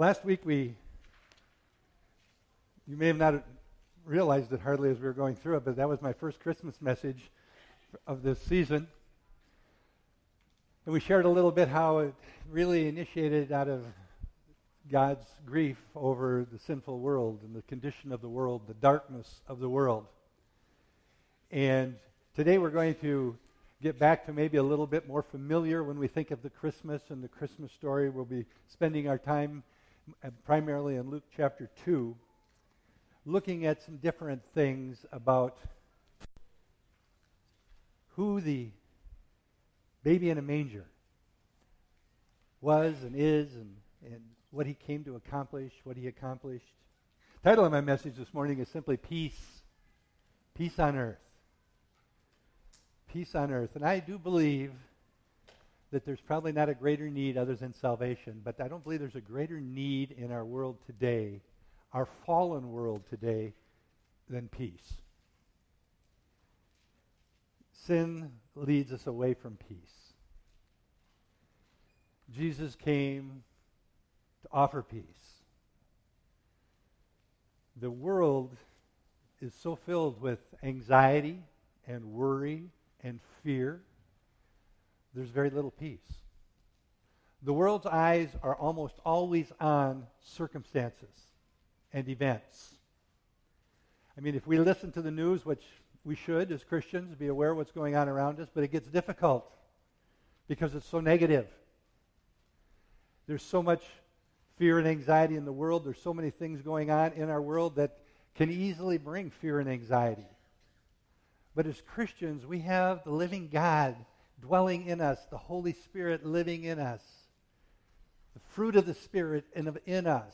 Last week you may have not realized it hardly as we were going through it, but that was my first Christmas message of this season. And we shared a little bit how it really initiated out of God's grief over the sinful world and the condition of the world, the darkness of the world. And today we're going to get back to maybe a little bit more familiar when we think of the Christmas and the Christmas story. We'll be spending our time primarily in Luke chapter 2, looking at some different things about who the baby in a manger was and is, and what he came to accomplish, what he accomplished. The title of my message this morning is simply Peace. Peace on earth. Peace on earth. And I do believe that there's probably not a greater need other than salvation, but I don't believe there's a greater need in our world today, our fallen world today, than peace. Sin leads us away from peace. Jesus came to offer peace. The world is so filled with anxiety and worry and fear, there's very little peace. The world's eyes are almost always on circumstances and events. I mean, if we listen to the news, which we should as Christians, be aware of what's going on around us, but it gets difficult because it's so negative. There's so much fear and anxiety in the world. There's so many things going on in our world that can easily bring fear and anxiety. But as Christians, we have the living God dwelling in us, the Holy Spirit living in us, the fruit of the Spirit in us.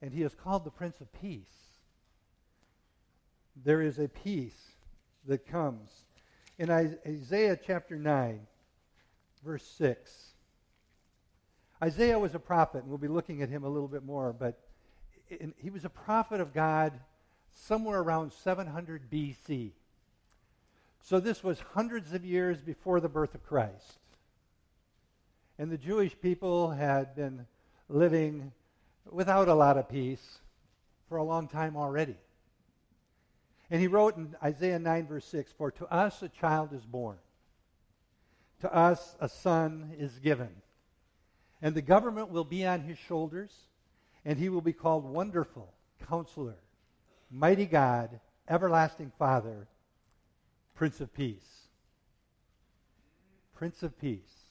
And he is called the Prince of Peace. There is a peace that comes. In Isaiah chapter 9, verse 6, Isaiah was a prophet, and we'll be looking at him a little bit more, but he was a prophet of God somewhere around 700 BC. So this was hundreds of years before the birth of Christ. And the Jewish people had been living without a lot of peace for a long time already. And he wrote in Isaiah 9, verse 6, "For to us a child is born, to us a son is given, and the government will be on his shoulders, and he will be called Wonderful Counselor, Mighty God, Everlasting Father, Prince of Peace." Prince of Peace.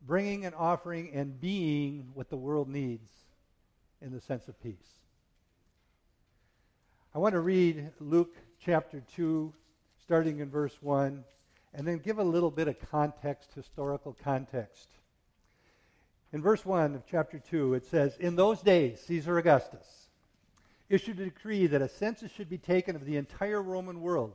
Bringing and offering and being what the world needs in the sense of peace. I want to read Luke chapter 2, starting in verse 1, and then give a little bit of context, historical context. In verse 1 of chapter 2, it says, "In those days, Caesar Augustus issued a decree that a census should be taken of the entire Roman world.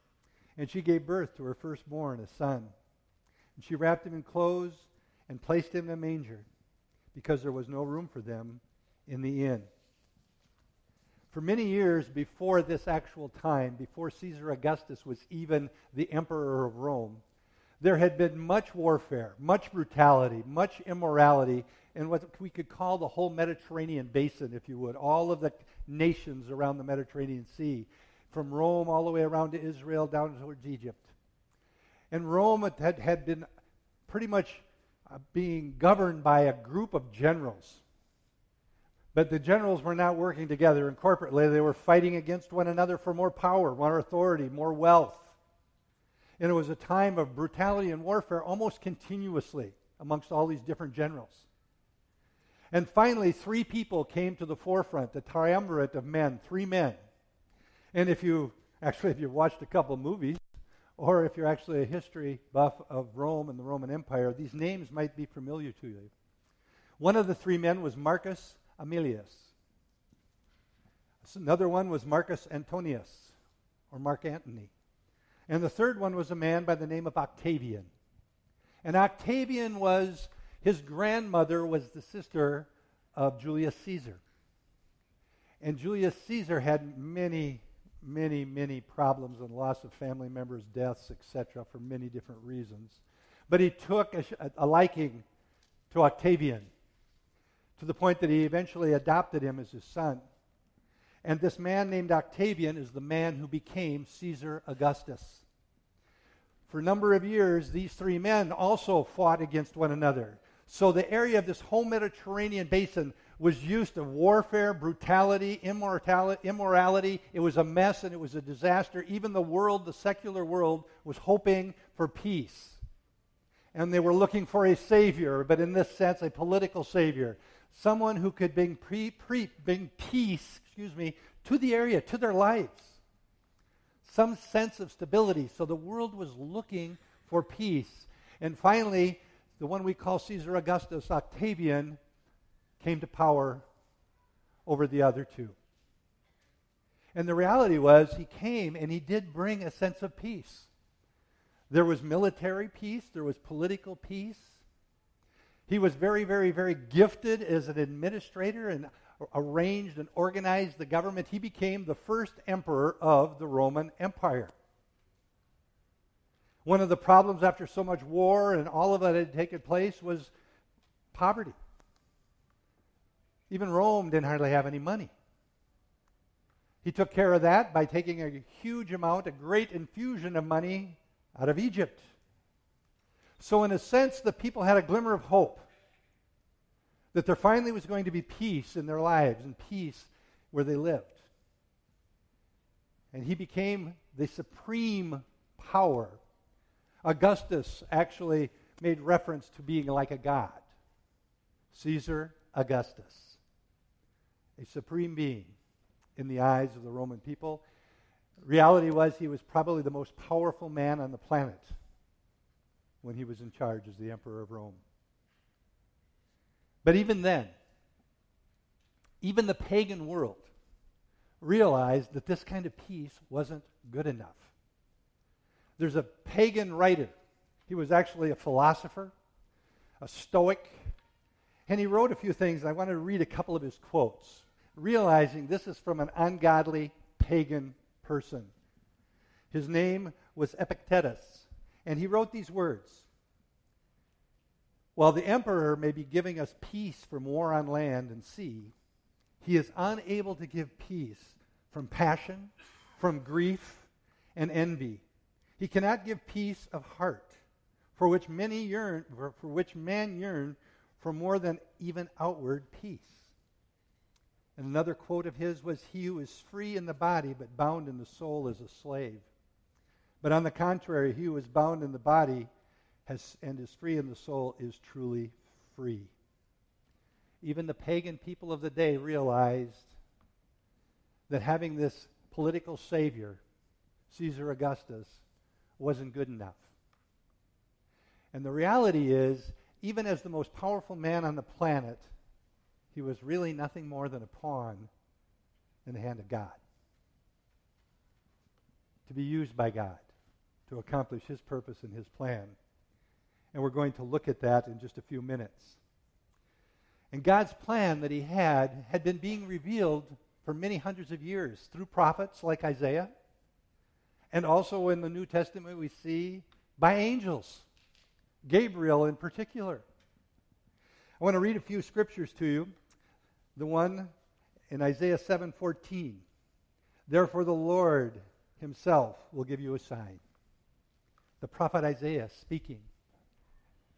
And she gave birth to her firstborn, a son. And she wrapped him in clothes and placed him in a manger, because there was no room for them in the inn." For many years before this actual time, before Caesar Augustus was even the emperor of Rome, there had been much warfare, much brutality, much immorality in what we could call the whole Mediterranean basin, if you would, all of the nations around the Mediterranean Sea, from Rome all the way around to Israel, down towards Egypt. And Rome had been pretty much being governed by a group of generals. But the generals were not working together, and corporately they were fighting against one another for more power, more authority, more wealth. And it was a time of brutality and warfare almost continuously amongst all these different generals. And finally, three people came to the forefront, the triumvirate of men, three men. And if you've watched a couple movies, or if you're actually a history buff of Rome and the Roman Empire, these names might be familiar to you. One of the three men was Marcus Aemilius. Another one was Marcus Antonius, or Mark Antony. And the third one was a man by the name of Octavian. And Octavian was, his grandmother was the sister of Julius Caesar. And Julius Caesar had many problems and loss of family members, deaths, etc., for many different reasons. But he took a liking to Octavian, to the point that he eventually adopted him as his son. And this man named Octavian is the man who became Caesar Augustus. For a number of years, these three men also fought against one another. So the area of this whole Mediterranean basin was used to warfare, brutality, immorality. It was a mess and it was a disaster. Even the world, the secular world, was hoping for peace. And they were looking for a savior, but in this sense, a political savior. Someone who could bring peace, to the area, to their lives. Some sense of stability. So the world was looking for peace. And finally, the one we call Caesar Augustus, Octavian, came to power over the other two. And the reality was he came and he did bring a sense of peace. There was military peace. There was political peace. He was very, very, very gifted as an administrator and arranged and organized the government. He became the first emperor of the Roman Empire. One of the problems after so much war and all of that had taken place was poverty. Even Rome didn't hardly have any money. He took care of that by taking a huge amount, a great infusion of money out of Egypt. So in a sense, the people had a glimmer of hope that there finally was going to be peace in their lives and peace where they lived. And he became the supreme power. Augustus actually made reference to being like a god. Caesar Augustus, a supreme being in the eyes of the Roman people. Reality was he was probably the most powerful man on the planet when he was in charge as the emperor of Rome. But even then, even the pagan world realized that this kind of peace wasn't good enough. There's a pagan writer. He was actually a philosopher, a Stoic, and he wrote a few things, and I want to read a couple of his quotes, realizing this is from an ungodly pagan person. His name was Epictetus, and he wrote these words. While the emperor may be giving us peace from war on land and sea, he is unable to give peace from passion, from grief, and envy. He cannot give peace of heart, for which men yearn for more than even outward peace. And another quote of his was, "He who is free in the body but bound in the soul is a slave. But on the contrary, he who is bound in the body and is free in the soul is truly free." Even the pagan people of the day realized that having this political savior, Caesar Augustus, wasn't good enough. And the reality is, even as the most powerful man on the planet, he was really nothing more than a pawn in the hand of God, to be used by God to accomplish his purpose and his plan. And we're going to look at that in just a few minutes. And God's plan that he had been being revealed for many hundreds of years through prophets like Isaiah. And also in the New Testament we see by angels, Gabriel in particular. I want to read a few scriptures to you. The one in Isaiah 7:14. "Therefore the Lord himself will give you a sign." The prophet Isaiah speaking.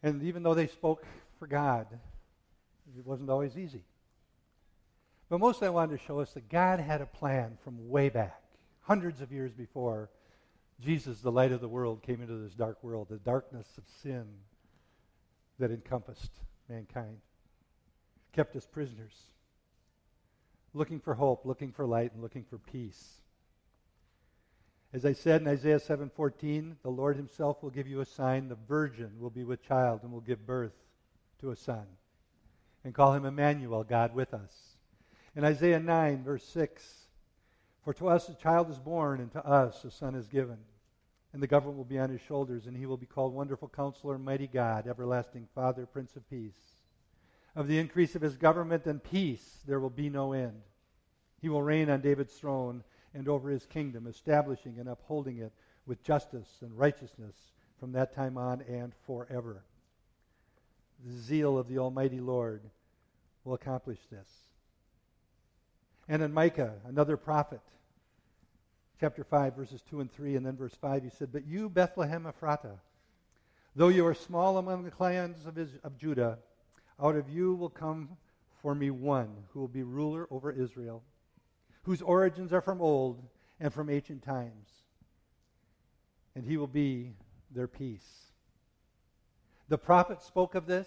And even though they spoke for God, it wasn't always easy. But mostly I wanted to show us that God had a plan from way back, hundreds of years before Jesus, the light of the world, came into this dark world, the darkness of sin that encompassed mankind, kept us prisoners, looking for hope, looking for light, and looking for peace. As I said in Isaiah 7:14, "The Lord himself will give you a sign. The virgin will be with child and will give birth to a son. and call him Emmanuel, God with us. In Isaiah 9, verse 6, for to us a child is born, and to us a son is given. And the government will be on his shoulders, and he will be called Wonderful Counselor, Mighty God, Everlasting Father, Prince of Peace. Of the increase of his government and peace there will be no end. He will reign on David's throne and over his kingdom, establishing and upholding it with justice and righteousness from that time on and forever. The zeal of the Almighty Lord will accomplish this. And in Micah, another prophet, chapter 5, verses 2 and 3, and then verse 5, he said, but you, Bethlehem Ephratah, though you are small among the clans of Judah, out of you will come for me one who will be ruler over Israel, whose origins are from old and from ancient times, and he will be their peace. The prophet spoke of this,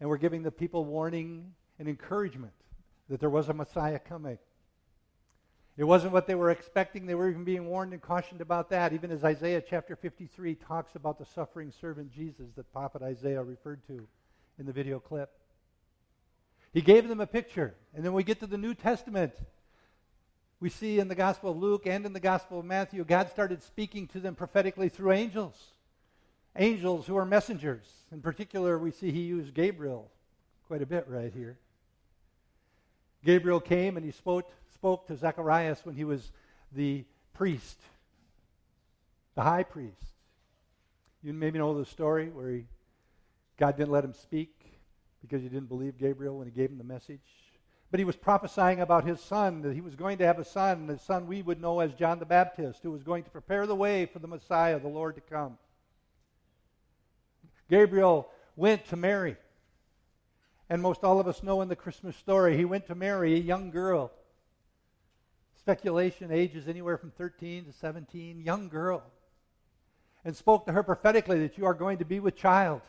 and we're giving the people warning and encouragement that there was a Messiah coming. It wasn't what they were expecting. They were even being warned and cautioned about that, even as Isaiah chapter 53 talks about the suffering servant Jesus that prophet Isaiah referred to in the video clip. He gave them a picture, and then we get to the New Testament. We see in the Gospel of Luke and in the Gospel of Matthew, God started speaking to them prophetically through angels. Angels who are messengers. In particular, we see he used Gabriel quite a bit right here. Gabriel came and he spoke to Zacharias when he was the priest, the high priest. You maybe know the story where God didn't let him speak because he didn't believe Gabriel when he gave him the message. But he was prophesying about his son, that he was going to have a son, the son we would know as John the Baptist, who was going to prepare the way for the Messiah, the Lord, to come. Gabriel went to Mary. And most all of us know in the Christmas story, he went to Mary, a young girl. Speculation, ages anywhere from 13 to 17, young girl. And spoke to her prophetically that you are going to be with child.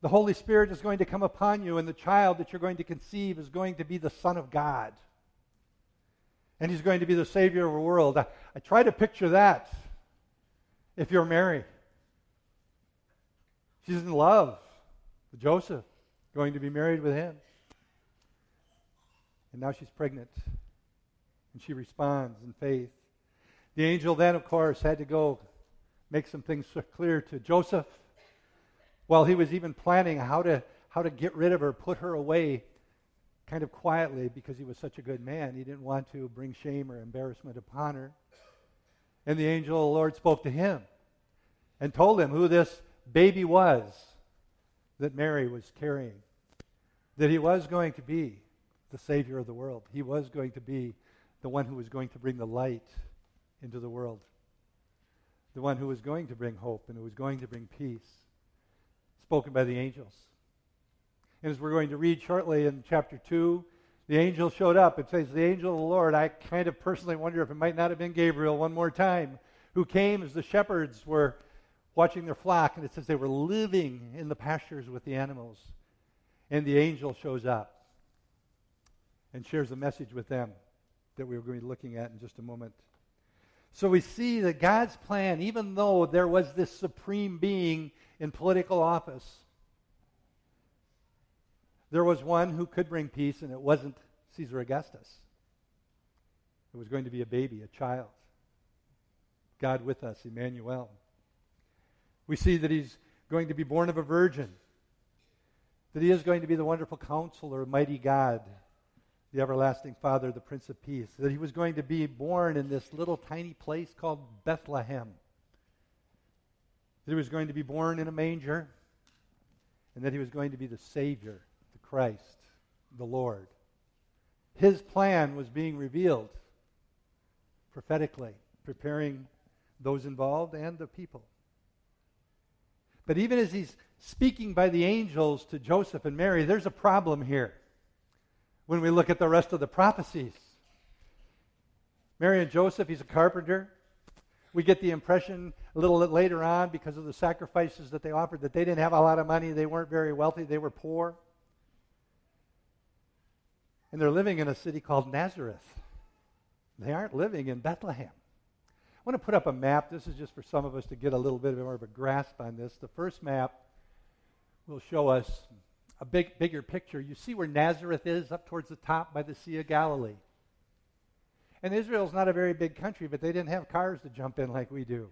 The Holy Spirit is going to come upon you, and the child that you're going to conceive is going to be the Son of God. And he's going to be the Savior of the world. I try to picture that if you're Mary. She's in love with Joseph, going to be married with him. And now she's pregnant. And she responds in faith. The angel then, of course, had to go make some things clear to Joseph while he was even planning how to get rid of her, put her away kind of quietly because he was such a good man. He didn't want to bring shame or embarrassment upon her. And the angel of the Lord spoke to him and told him who this baby was that Mary was carrying, that he was going to be the Savior of the world. He was going to be the one who was going to bring the light into the world, the one who was going to bring hope and who was going to bring peace, spoken by the angels. And as we're going to read shortly in chapter 2, the angel showed up. It says, the angel of the Lord, I kind of personally wonder if it might not have been Gabriel one more time, who came as the shepherds were watching their flock, and it says they were living in the pastures with the animals. And the angel shows up and shares a message with them that we were going to be looking at in just a moment. So we see that God's plan, even though there was this supreme being in political office, there was one who could bring peace, and it wasn't Caesar Augustus. It was going to be a baby, a child. God with us, Emmanuel. We see that he's going to be born of a virgin, that he is going to be the Wonderful Counselor, Mighty God, the Everlasting Father, the Prince of Peace, that he was going to be born in this little tiny place called Bethlehem, that he was going to be born in a manger, and that he was going to be the Savior, the Christ, the Lord. His plan was being revealed prophetically, preparing those involved and the people. But even as he's speaking by the angels to Joseph and Mary, there's a problem here when we look at the rest of the prophecies. Mary and Joseph, he's a carpenter. We get the impression a little bit later on, because of the sacrifices that they offered, that they didn't have a lot of money, they weren't very wealthy, they were poor. And they're living in a city called Nazareth. They aren't living in Bethlehem. I want to put up a map. This is just for some of us to get a little bit more of a grasp on this. The first map will show us a bigger picture, you see where Nazareth is up towards the top by the Sea of Galilee. And Israel's not a very big country, but they didn't have cars to jump in like we do.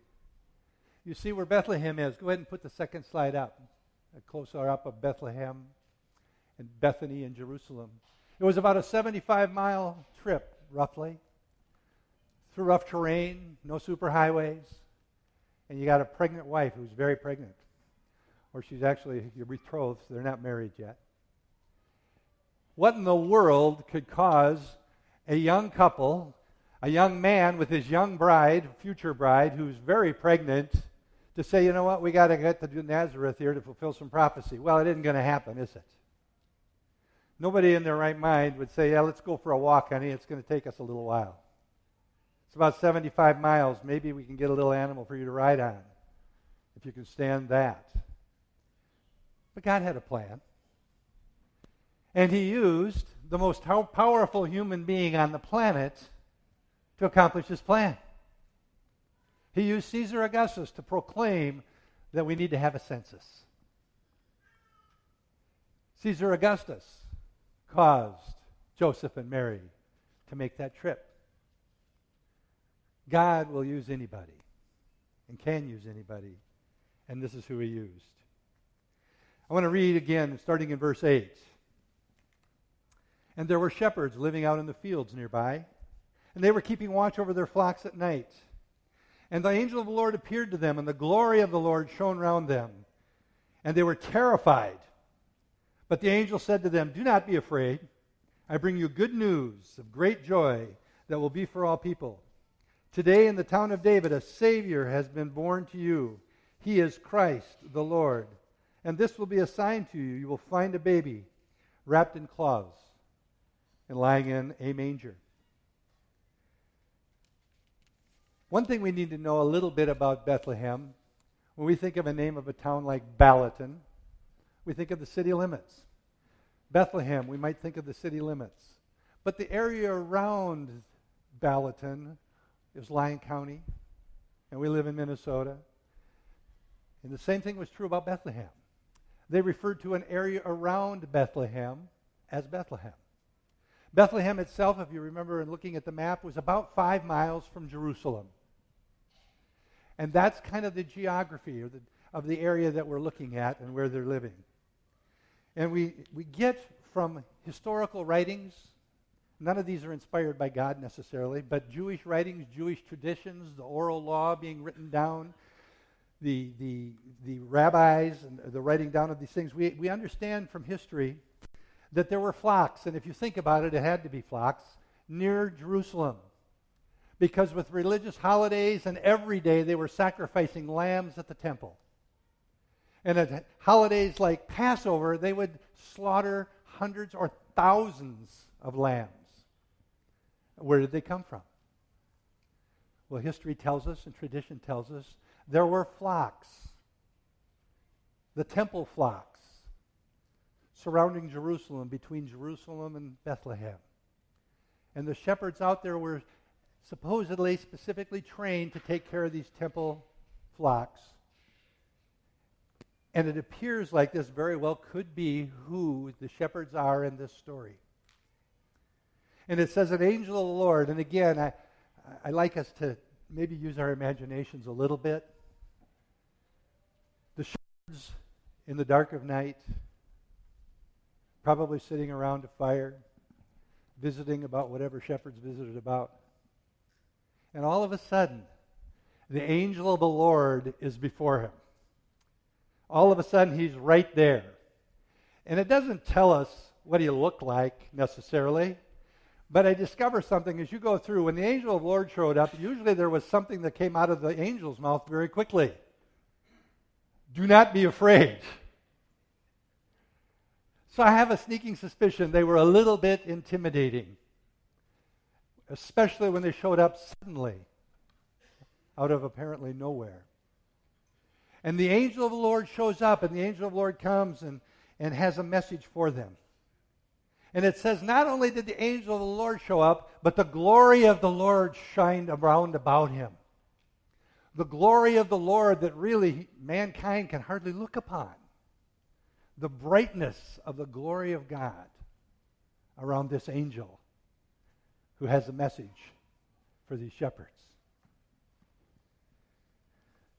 You see where Bethlehem is. Go ahead and put the second slide up, a closer up of Bethlehem and Bethany and Jerusalem. It was about a 75-mile trip, roughly, through rough terrain, no superhighways, and you got a pregnant wife who's very pregnant, or she's actually your betrothed, so they're not married yet. What in the world could cause a young couple, a young man with his young bride, future bride, who's very pregnant, to say, you know what, we got to get to Nazareth here to fulfill some prophecy? Well, it isn't going to happen, is it? Nobody in their right mind would say, yeah, let's go for a walk, honey. It's going to take us a little while. It's about 75 miles. Maybe we can get a little animal for you to ride on, if you can stand that. But God had a plan. And he used the most powerful human being on the planet to accomplish his plan. He used Caesar Augustus to proclaim that we need to have a census. Caesar Augustus caused Joseph and Mary to make that trip. God will use anybody and can use anybody, and this is who he used. I want to read again, starting in verse 8. And there were shepherds living out in the fields nearby, and they were keeping watch over their flocks at night. And the angel of the Lord appeared to them, and the glory of the Lord shone round them, and they were terrified. But the angel said to them, "Do not be afraid. I bring you good news of great joy that will be for all people. Today in the town of David a Savior has been born to you. He is Christ the Lord. And this will be a sign to you. You will find a baby wrapped in cloths and lying in a manger." One thing we need to know a little bit about Bethlehem, when we think of a name of a town like Ballatin, we think of the city limits. Bethlehem, we might think of the city limits. But the area around Ballatin is Lyon County, and we live in Minnesota. And the same thing was true about Bethlehem. They referred to an area around Bethlehem as Bethlehem. Bethlehem itself, if you remember in looking at the map, was about 5 miles from Jerusalem. And that's kind of the geography of the area that we're looking at and where they're living. And we get from historical writings, none of these are inspired by God necessarily, but Jewish writings, Jewish traditions, the oral law being written down, the rabbis and the writing down of these things, we understand from history that there were flocks, and if you think about it, it had to be flocks, near Jerusalem. Because with religious holidays and every day, they were sacrificing lambs at the temple. And at holidays like Passover, they would slaughter hundreds or thousands of lambs. Where did they come from? Well, history tells us and tradition tells us there were flocks, the temple flocks, surrounding Jerusalem, between Jerusalem and Bethlehem. And the shepherds out there were supposedly specifically trained to take care of these temple flocks. And it appears like this very well could be who the shepherds are in this story. And it says an angel of the Lord, and again, I like us to maybe use our imaginations a little bit. The shepherds in the dark of night, probably sitting around a fire, visiting about whatever shepherds visited about. And all of a sudden, the angel of the Lord is before him. All of a sudden, he's right there. And it doesn't tell us what he looked like necessarily, but I discover something as you go through. When the angel of the Lord showed up, usually there was something that came out of the angel's mouth very quickly. Do not be afraid. So I have a sneaking suspicion they were a little bit intimidating, especially when they showed up suddenly, out of apparently nowhere. And the angel of the Lord shows up, and the angel of the Lord comes and has a message for them. And it says, not only did the angel of the Lord show up, but the glory of the Lord shined around about him. The glory of the Lord that really mankind can hardly look upon. the brightness of the glory of God around this angel who has a message for these shepherds.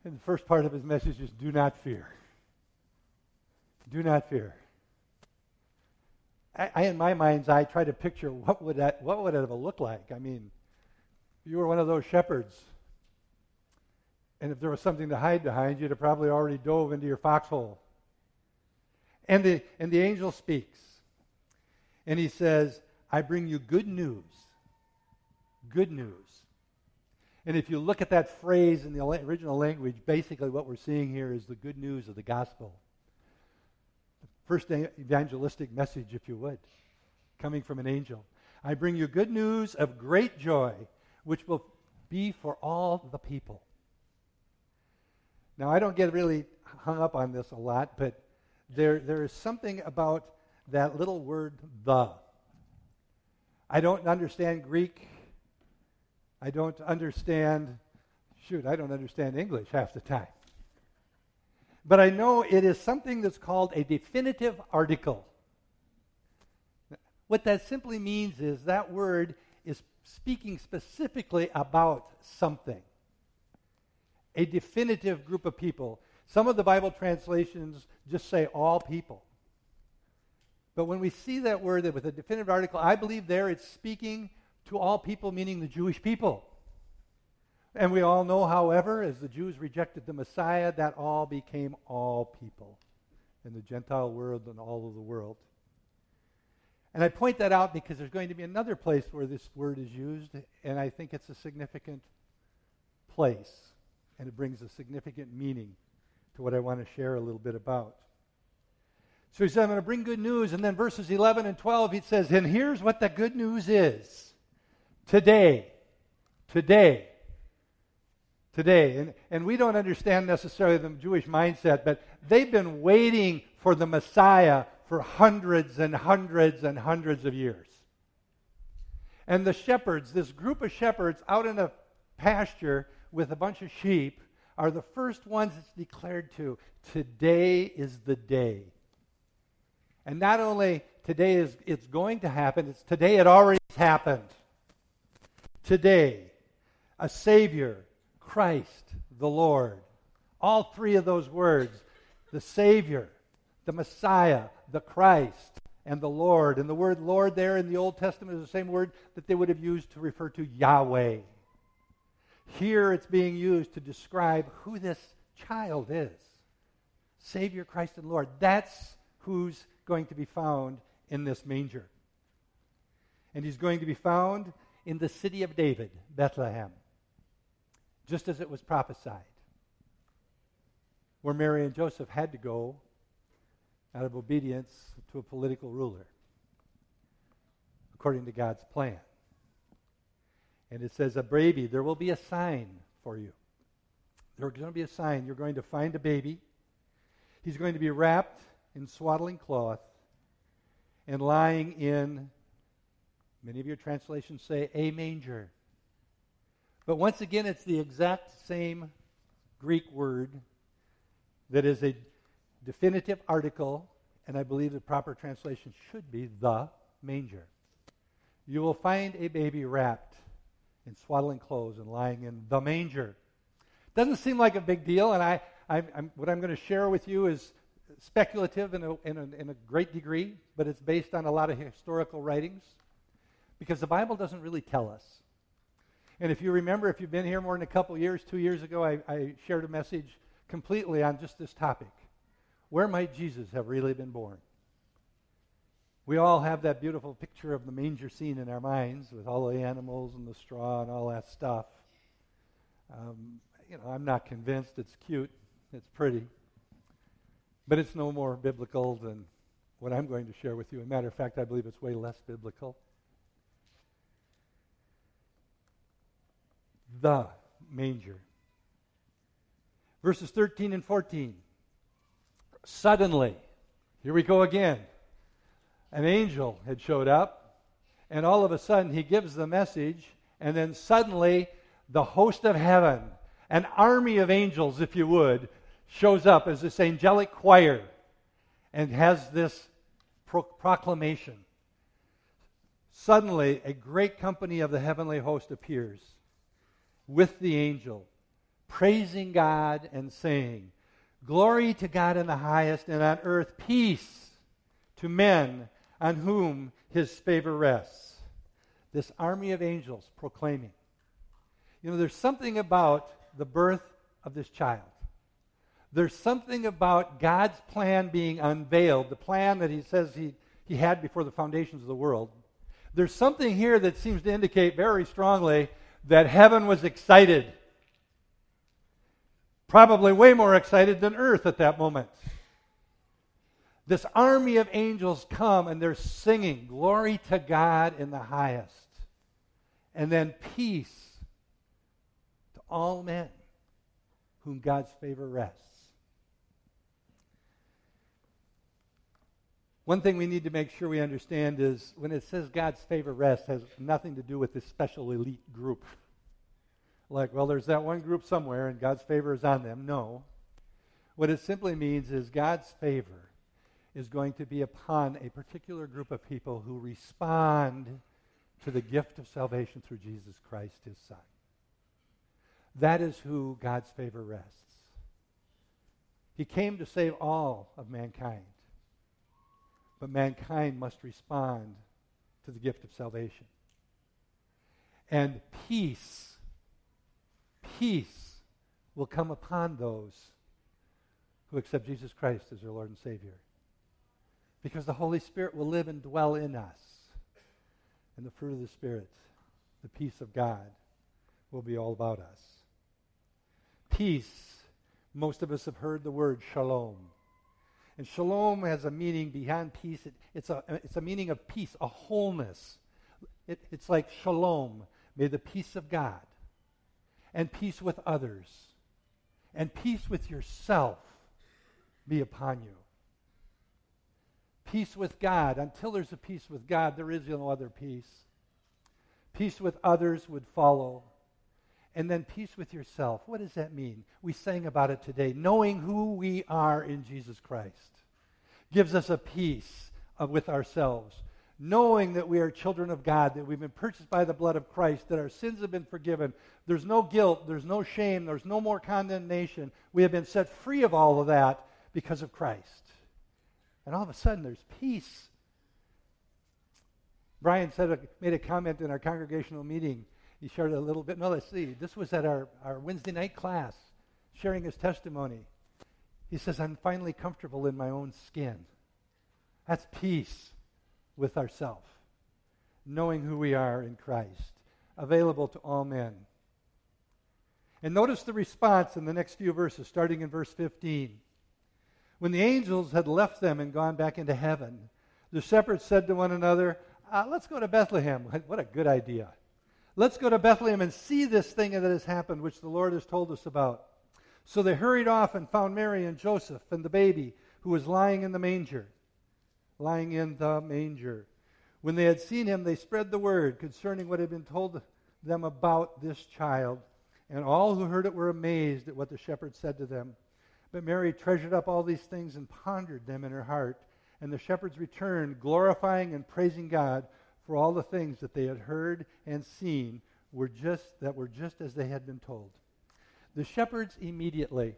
And the first part of his message is, do not fear. Do not fear. I in my mind's eye, try to picture what would it have looked like. I mean, you were one of those shepherds, and if there was something to hide behind, you'd have probably already dove into your foxhole. And the angel speaks, and he says, I bring you good news. Good news. And if you look at that phrase in the original language, basically what we're seeing here is the good news of the gospel. The first evangelistic message, if you would, coming from an angel. I bring you good news of great joy, which will be for all the people. Now, I don't get really hung up on this a lot, but there is something about that little word, the. I don't understand Greek. I don't understand English half the time. But I know it is something that's called a definitive article. What that simply means is that word is speaking specifically about something. A definitive group of people. Some of the Bible translations just say all people. But when we see that word with a definitive article, I believe there it's speaking to all people, meaning the Jewish people. And we all know, however, as the Jews rejected the Messiah, that all became all people in the Gentile world and all of the world. And I point that out because there's going to be another place where this word is used, and I think it's a significant place. And it brings a significant meaning to what I want to share a little bit about. So he said, I'm going to bring good news. And then verses 11 and 12, he says, and here's what the good news is. Today. And we don't understand necessarily the Jewish mindset, but they've been waiting for the Messiah for hundreds and hundreds and hundreds of years. And the shepherds, this group of shepherds out in a pasture with a bunch of sheep, are the first ones it's declared to. Today is the day. And not only today is it's going to happen, it's today it already has happened. Today, a Savior, Christ, the Lord. All three of those words, the Savior, the Messiah, the Christ, and the Lord. And the word Lord there in the Old Testament is the same word that they would have used to refer to Yahweh. Here it's being used to describe who this child is. Savior, Christ, and Lord. That's who's going to be found in this manger. And he's going to be found in the city of David, Bethlehem, just as it was prophesied, where Mary and Joseph had to go out of obedience to a political ruler, according to God's plan. And it says, a baby, there will be a sign for you. There's going to be a sign. You're going to find a baby. He's going to be wrapped in swaddling cloth and lying in, many of your translations say, a manger. But once again, it's the exact same Greek word that is a definitive article, and I believe the proper translation should be the manger. You will find a baby wrapped in swaddling clothes and lying in the manger. Doesn't seem like a big deal, and what I'm going to share with you is speculative in a great degree, but it's based on a lot of historical writings, because the Bible doesn't really tell us. And if you remember, if you've been here more than a couple years, 2 years ago, I shared a message completely on just this topic. Where might Jesus have really been born? We all have that beautiful picture of the manger scene in our minds with all the animals and the straw and all that stuff. I'm not convinced. It's cute. It's pretty. But it's no more biblical than what I'm going to share with you. As a matter of fact, I believe it's way less biblical. The manger. Verses 13 and 14. Suddenly, here we go again. An angel had showed up, and all of a sudden he gives the message, and then suddenly the host of heaven, an army of angels, if you would, shows up as this angelic choir, and has this proclamation. Suddenly, a great company of the heavenly host appears with the angel, praising God and saying, "Glory to God in the highest, and on earth peace to men on whom his favor rests." This army of angels proclaiming. You know, there's something about the birth of this child. There's something about God's plan being unveiled, the plan that he says he had before the foundations of the world. There's something here that seems to indicate very strongly that heaven was excited. Probably way more excited than earth at that moment. This army of angels come and they're singing, "Glory to God in the highest." And then peace to all men whom God's favor rests. One thing we need to make sure we understand is when it says God's favor rests, it has nothing to do with this special elite group. Like, well, there's that one group somewhere and God's favor is on them. No. What it simply means is God's favor is going to be upon a particular group of people who respond to the gift of salvation through Jesus Christ, his Son. That is who God's favor rests. He came to save all of mankind, but mankind must respond to the gift of salvation. And peace will come upon those who accept Jesus Christ as their Lord and Savior, because the Holy Spirit will live and dwell in us, and the fruit of the Spirit, the peace of God, will be all about us. Peace. Most of us have heard the word shalom. And shalom has a meaning beyond peace. It's a meaning of peace, a wholeness. It's like shalom. May the peace of God, and peace with others, and peace with yourself be upon you. Peace with God. Until there's a peace with God, there is no other peace. Peace with others would follow. And then peace with yourself. What does that mean? We sang about it today. Knowing who we are in Jesus Christ gives us a peace with ourselves. Knowing that we are children of God, that we've been purchased by the blood of Christ, that our sins have been forgiven. There's no guilt. There's no shame. There's no more condemnation. We have been set free of all of that because of Christ. And all of a sudden, there's peace. Brian made a comment in our congregational meeting. He shared a little bit. No, let's see. This was at our Wednesday night class, sharing his testimony. He says, "I'm finally comfortable in my own skin." That's peace with ourself, knowing who we are in Christ, available to all men. And notice the response in the next few verses, starting in verse 15. When the angels had left them and gone back into heaven, the shepherds said to one another, "Let's go to Bethlehem." What a good idea. "Let's go to Bethlehem and see this thing that has happened, which the Lord has told us about." So they hurried off and found Mary and Joseph and the baby, who was lying in the manger. Lying in the manger. When they had seen him, they spread the word concerning what had been told them about this child. And all who heard it were amazed at what the shepherds said to them. But Mary treasured up all these things and pondered them in her heart. And the shepherds returned, glorifying and praising God for all the things that they had heard and seen were just as they had been told. The shepherds immediately,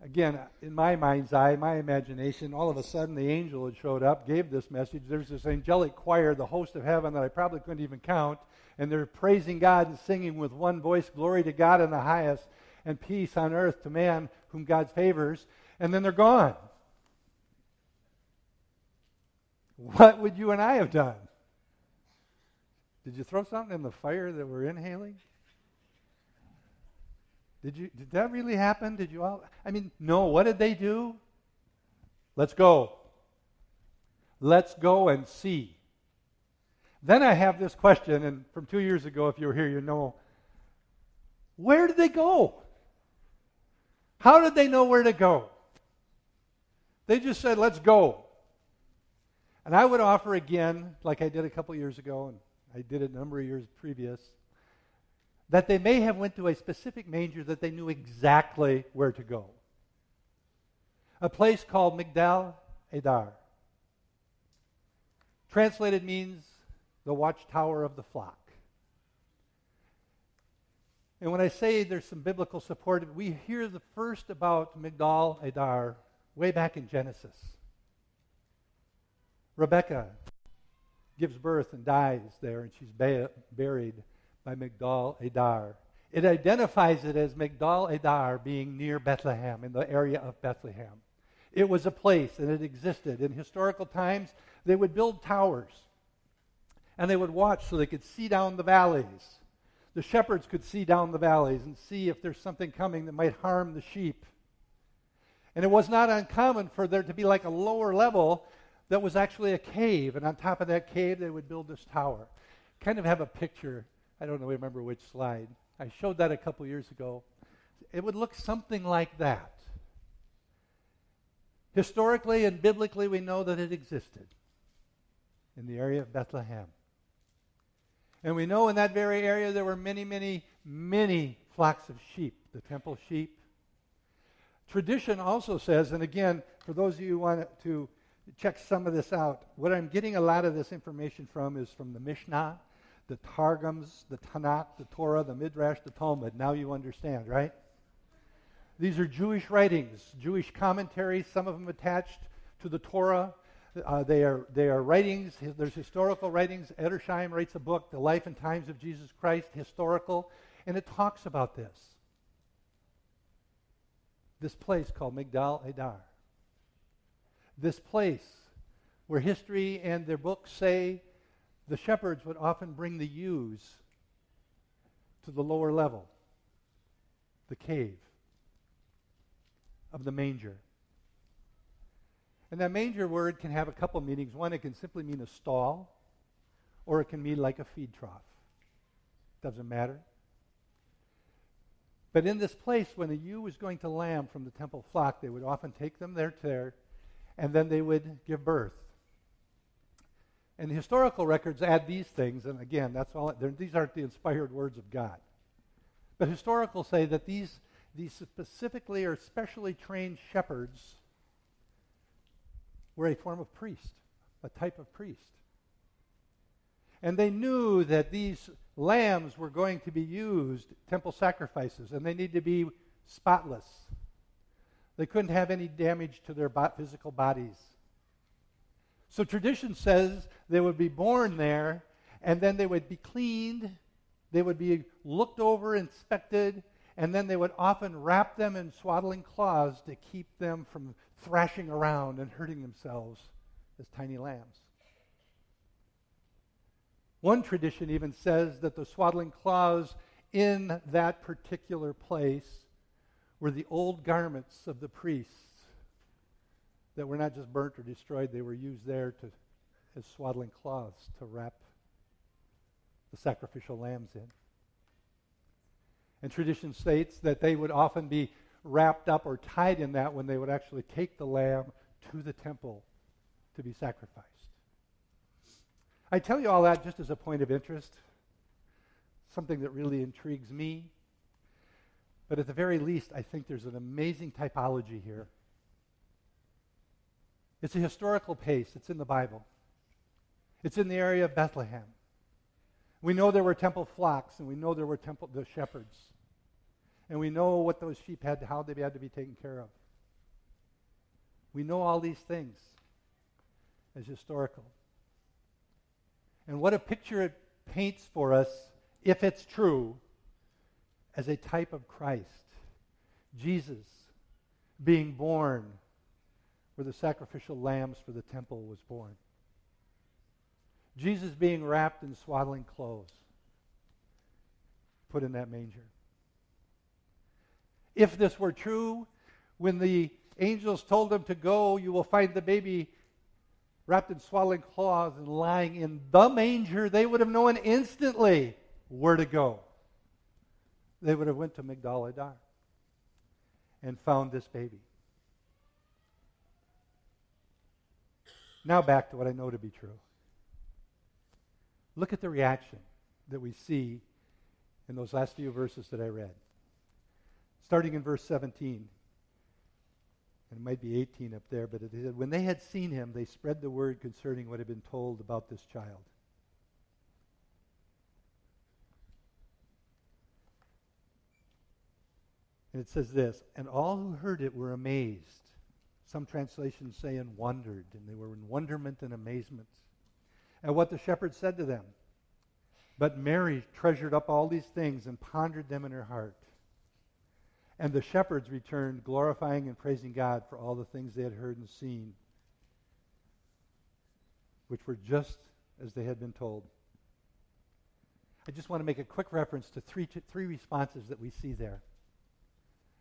again, in my mind's eye, my imagination, all of a sudden the angel had showed up, gave this message. There's this angelic choir, the host of heaven, that I probably couldn't even count. And they're praising God and singing with one voice, "Glory to God in the highest, and peace on earth to man whom God favors," and then they're gone. What would you and I have done? Did you throw something in the fire that we're inhaling? Did that really happen? Did you all? I mean, no, what did they do? Let's go. Let's go and see. Then I have this question, and from 2 years ago, if you were here, you know, where did they go? How did they know where to go? They just said, "Let's go." And I would offer again, like I did a couple years ago, and I did it a number of years previous, that they may have went to a specific manger that they knew exactly where to go. a place called Migdal Eder. Translated means the watchtower of the flock. And when I say there's some biblical support, we hear the first about Migdal Eder way back in Genesis. Rebekah gives birth and dies there, and she's buried by Migdal Eder. It identifies it as Migdal Eder being near Bethlehem, in the area of Bethlehem. It was a place, and it existed. In historical times, they would build towers, and they would watch so they could see down the valleys. The shepherds could see down the valleys and see if there's something coming that might harm the sheep. And it was not uncommon for there to be like a lower level that was actually a cave, and on top of that cave they would build this tower. Kind of have a picture. I don't remember which slide. I showed that a couple years ago. It would look something like that. Historically and biblically, we know that it existed in the area of Bethlehem. And we know in that very area there were many, many, many flocks of sheep, the temple sheep. Tradition also says, and again, for those of you who want to check some of this out, what I'm getting a lot of this information from is from the Mishnah, the Targums, the Tanakh, the Torah, the Midrash, the Talmud. Now you understand, right? These are Jewish writings, Jewish commentaries, some of them attached to the Torah. They are writings. There's historical writings. Edersheim writes a book, The Life and Times of Jesus Christ, historical, and it talks about this. This place called Migdal Eder. This place where history and their books say the shepherds would often bring the ewes to the lower level, the cave of the manger. And that manger word can have a couple meanings. One, it can simply mean a stall, or it can mean like a feed trough. Doesn't matter. But in this place, when a ewe was going to lamb from the temple flock, they would often take them there, and then they would give birth. And historical records add these things, and again, that's all. These aren't the inspired words of God. But historical say that these specifically or specially trained shepherds were a form of priest, a type of priest. And they knew that these lambs were going to be used, temple sacrifices, and they needed to be spotless. They couldn't have any damage to their physical bodies. So tradition says they would be born there, and then they would be cleaned, they would be looked over, inspected, and then they would often wrap them in swaddling cloths to keep them from thrashing around and hurting themselves as tiny lambs. One tradition even says that the swaddling cloths in that particular place were the old garments of the priests that were not just burnt or destroyed, they were used there as swaddling cloths to wrap the sacrificial lambs in. And tradition states that they would often be wrapped up or tied in that when they would actually take the lamb to the temple to be sacrificed. I tell you all that just as a point of interest, something that really intrigues me. But at the very least, I think there's an amazing typology here. It's a historical place. It's in the Bible. It's in the area of Bethlehem. We know there were temple flocks, and we know there were the shepherds. And we know what those sheep had, how they had to be taken care of. We know all these things as historical. And what a picture it paints for us, if it's true, as a type of Christ. Jesus being born where the sacrificial lambs for the temple was born. Jesus being wrapped in swaddling clothes, put in that manger. If this were true, when the angels told them to go, you will find the baby wrapped in swaddling clothes and lying in the manger, they would have known instantly where to go. They would have went to Migdal Eder and found this baby. Now back to what I know to be true. Look at the reaction that we see in those last few verses that I read. Starting in verse 17. and it might be 18 up there, but they said, when they had seen him, they spread the word concerning what had been told about this child. And it says this, and all who heard it were amazed. Some translations say, and wondered, and they were in wonderment and amazement at what the shepherds said to them. But Mary treasured up all these things and pondered them in her heart. And the shepherds returned, glorifying and praising God for all the things they had heard and seen, which were just as they had been told. I just want to make a quick reference to three responses that we see there.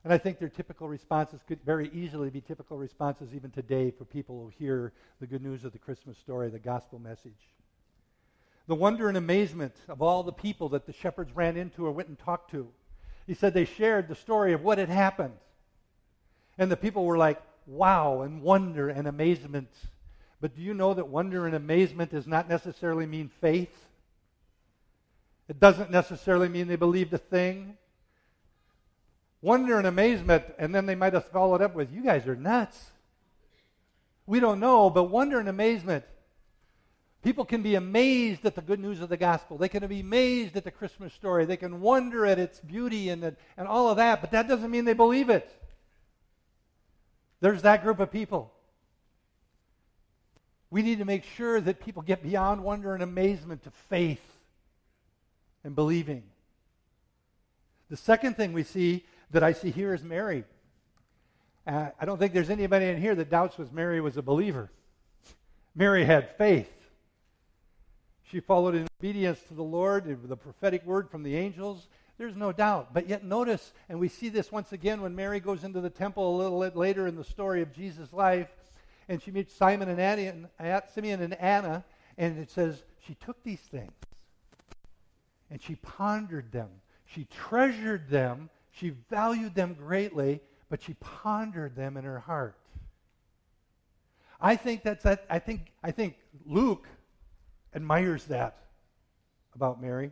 And I think their typical responses could very easily be typical responses even today for people who hear the good news of the Christmas story, the gospel message. The wonder and amazement of all the people that the shepherds ran into or went and talked to. He said they shared the story of what had happened. And the people were like, wow, and wonder and amazement. But do you know that wonder and amazement does not necessarily mean faith? It doesn't necessarily mean they believed a thing. Wonder and amazement, and then they might have followed up with, you guys are nuts. We don't know, but wonder and amazement. People can be amazed at the good news of the gospel. They can be amazed at the Christmas story. They can wonder at its beauty and all of that, but that doesn't mean they believe it. There's that group of people. We need to make sure that people get beyond wonder and amazement to faith and believing. The second thing we see that I see here is Mary. I don't think there's anybody in here that doubts that Mary was a believer. Mary had faith. She followed in obedience to the Lord, the prophetic word from the angels. There's no doubt. But yet notice, and we see this once again when Mary goes into the temple a little bit later in the story of Jesus' life, and she meets Simeon and Anna, and it says she took these things and she pondered them. She treasured them, she valued them greatly, but she pondered them in her heart. I think Luke admires that about Mary.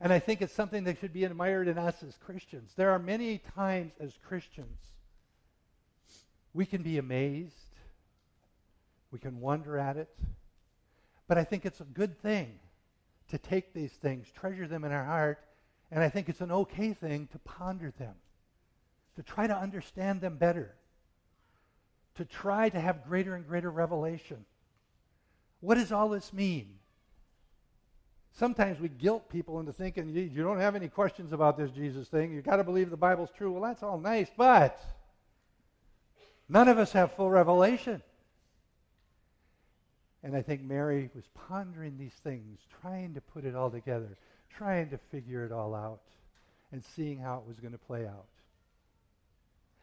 And I think it's something that should be admired in us as Christians. There are many times as Christians we can be amazed, we can wonder at it, but I think it's a good thing to take these things, treasure them in our heart, and I think it's an okay thing to ponder them, to try to understand them better, to try to have greater and greater revelation. What does all this mean? Sometimes we guilt people into thinking, you don't have any questions about this Jesus thing, you've got to believe the Bible's true. Well, that's all nice, but none of us have full revelation. And I think Mary was pondering these things, trying to put it all together, trying to figure it all out, and seeing how it was going to play out.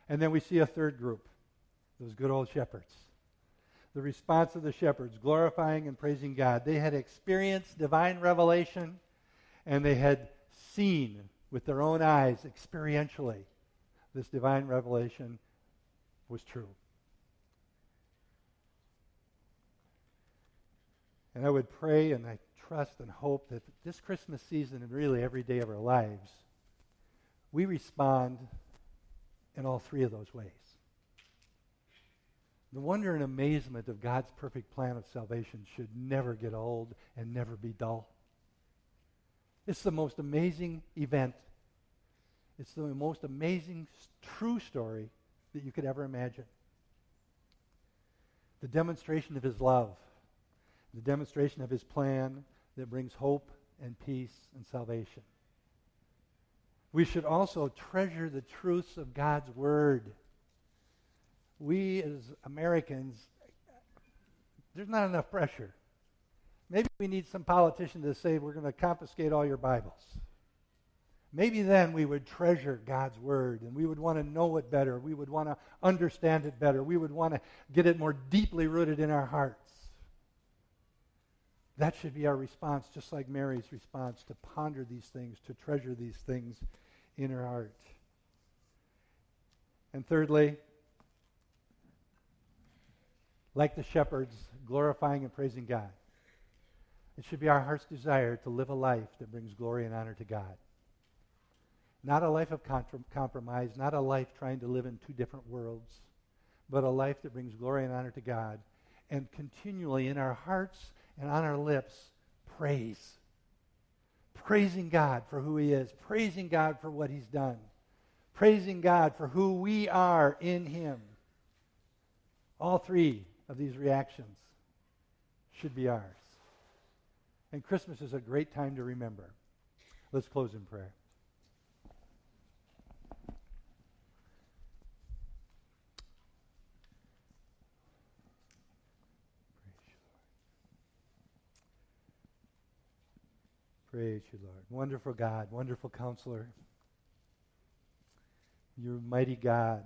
And then we see a third group, those good old shepherds. The response of the shepherds, glorifying and praising God. They had experienced divine revelation, and they had seen with their own eyes, experientially, this divine revelation was true. And I would pray and I trust and hope that this Christmas season and really every day of our lives, we respond in all three of those ways. The wonder and amazement of God's perfect plan of salvation should never get old and never be dull. It's the most amazing event. It's the most amazing true story that you could ever imagine. The demonstration of his love. The demonstration of his plan that brings hope and peace and salvation. We should also treasure the truths of God's word. We as Americans, there's not enough pressure. Maybe we need some politician to say, we're going to confiscate all your Bibles. Maybe then we would treasure God's word and we would want to know it better. We would want to understand it better. We would want to get it more deeply rooted in our hearts. That should be our response, just like Mary's response, to ponder these things, to treasure these things in her heart. And thirdly, like the shepherds, glorifying and praising God. It should be our heart's desire to live a life that brings glory and honor to God. Not a life of compromise, not a life trying to live in two different worlds, but a life that brings glory and honor to God. And continually in our hearts and on our lips, praise. Praising God for who He is. Praising God for what He's done. Praising God for who we are in Him. All three of these reactions should be ours. And Christmas is a great time to remember. Let's close in prayer. Praise you, Lord. Wonderful God, wonderful Counselor. Your mighty God,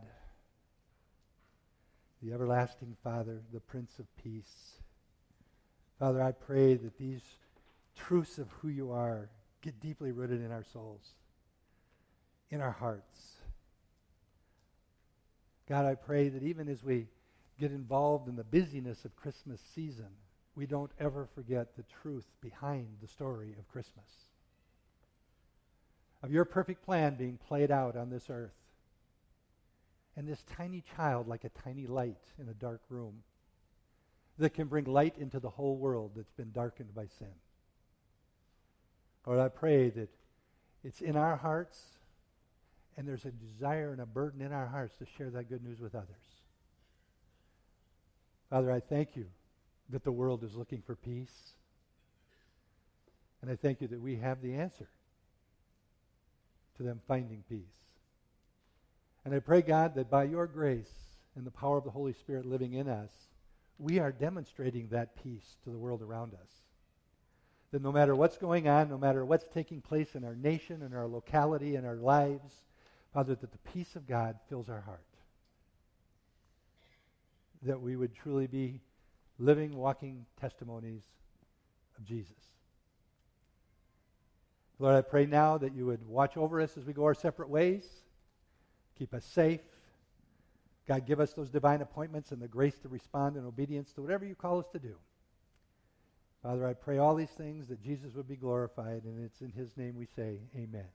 the everlasting Father, the Prince of Peace. Father, I pray that these truths of who you are get deeply rooted in our souls, in our hearts. God, I pray that even as we get involved in the busyness of Christmas season, we don't ever forget the truth behind the story of Christmas, of your perfect plan being played out on this earth, and this tiny child like a tiny light in a dark room that can bring light into the whole world that's been darkened by sin. Lord, I pray that it's in our hearts, and there's a desire and a burden in our hearts to share that good news with others. Father, I thank you that the world is looking for peace. And I thank you that we have the answer to them finding peace. And I pray, God, that by your grace and the power of the Holy Spirit living in us, we are demonstrating that peace to the world around us. That no matter what's going on, no matter what's taking place in our nation, in our locality, in our lives, Father, that the peace of God fills our heart. That we would truly be living, walking testimonies of Jesus. Lord, I pray now that you would watch over us as we go our separate ways. Keep us safe. God, give us those divine appointments and the grace to respond in obedience to whatever you call us to do. Father, I pray all these things that Jesus would be glorified, and it's in his name we say, amen.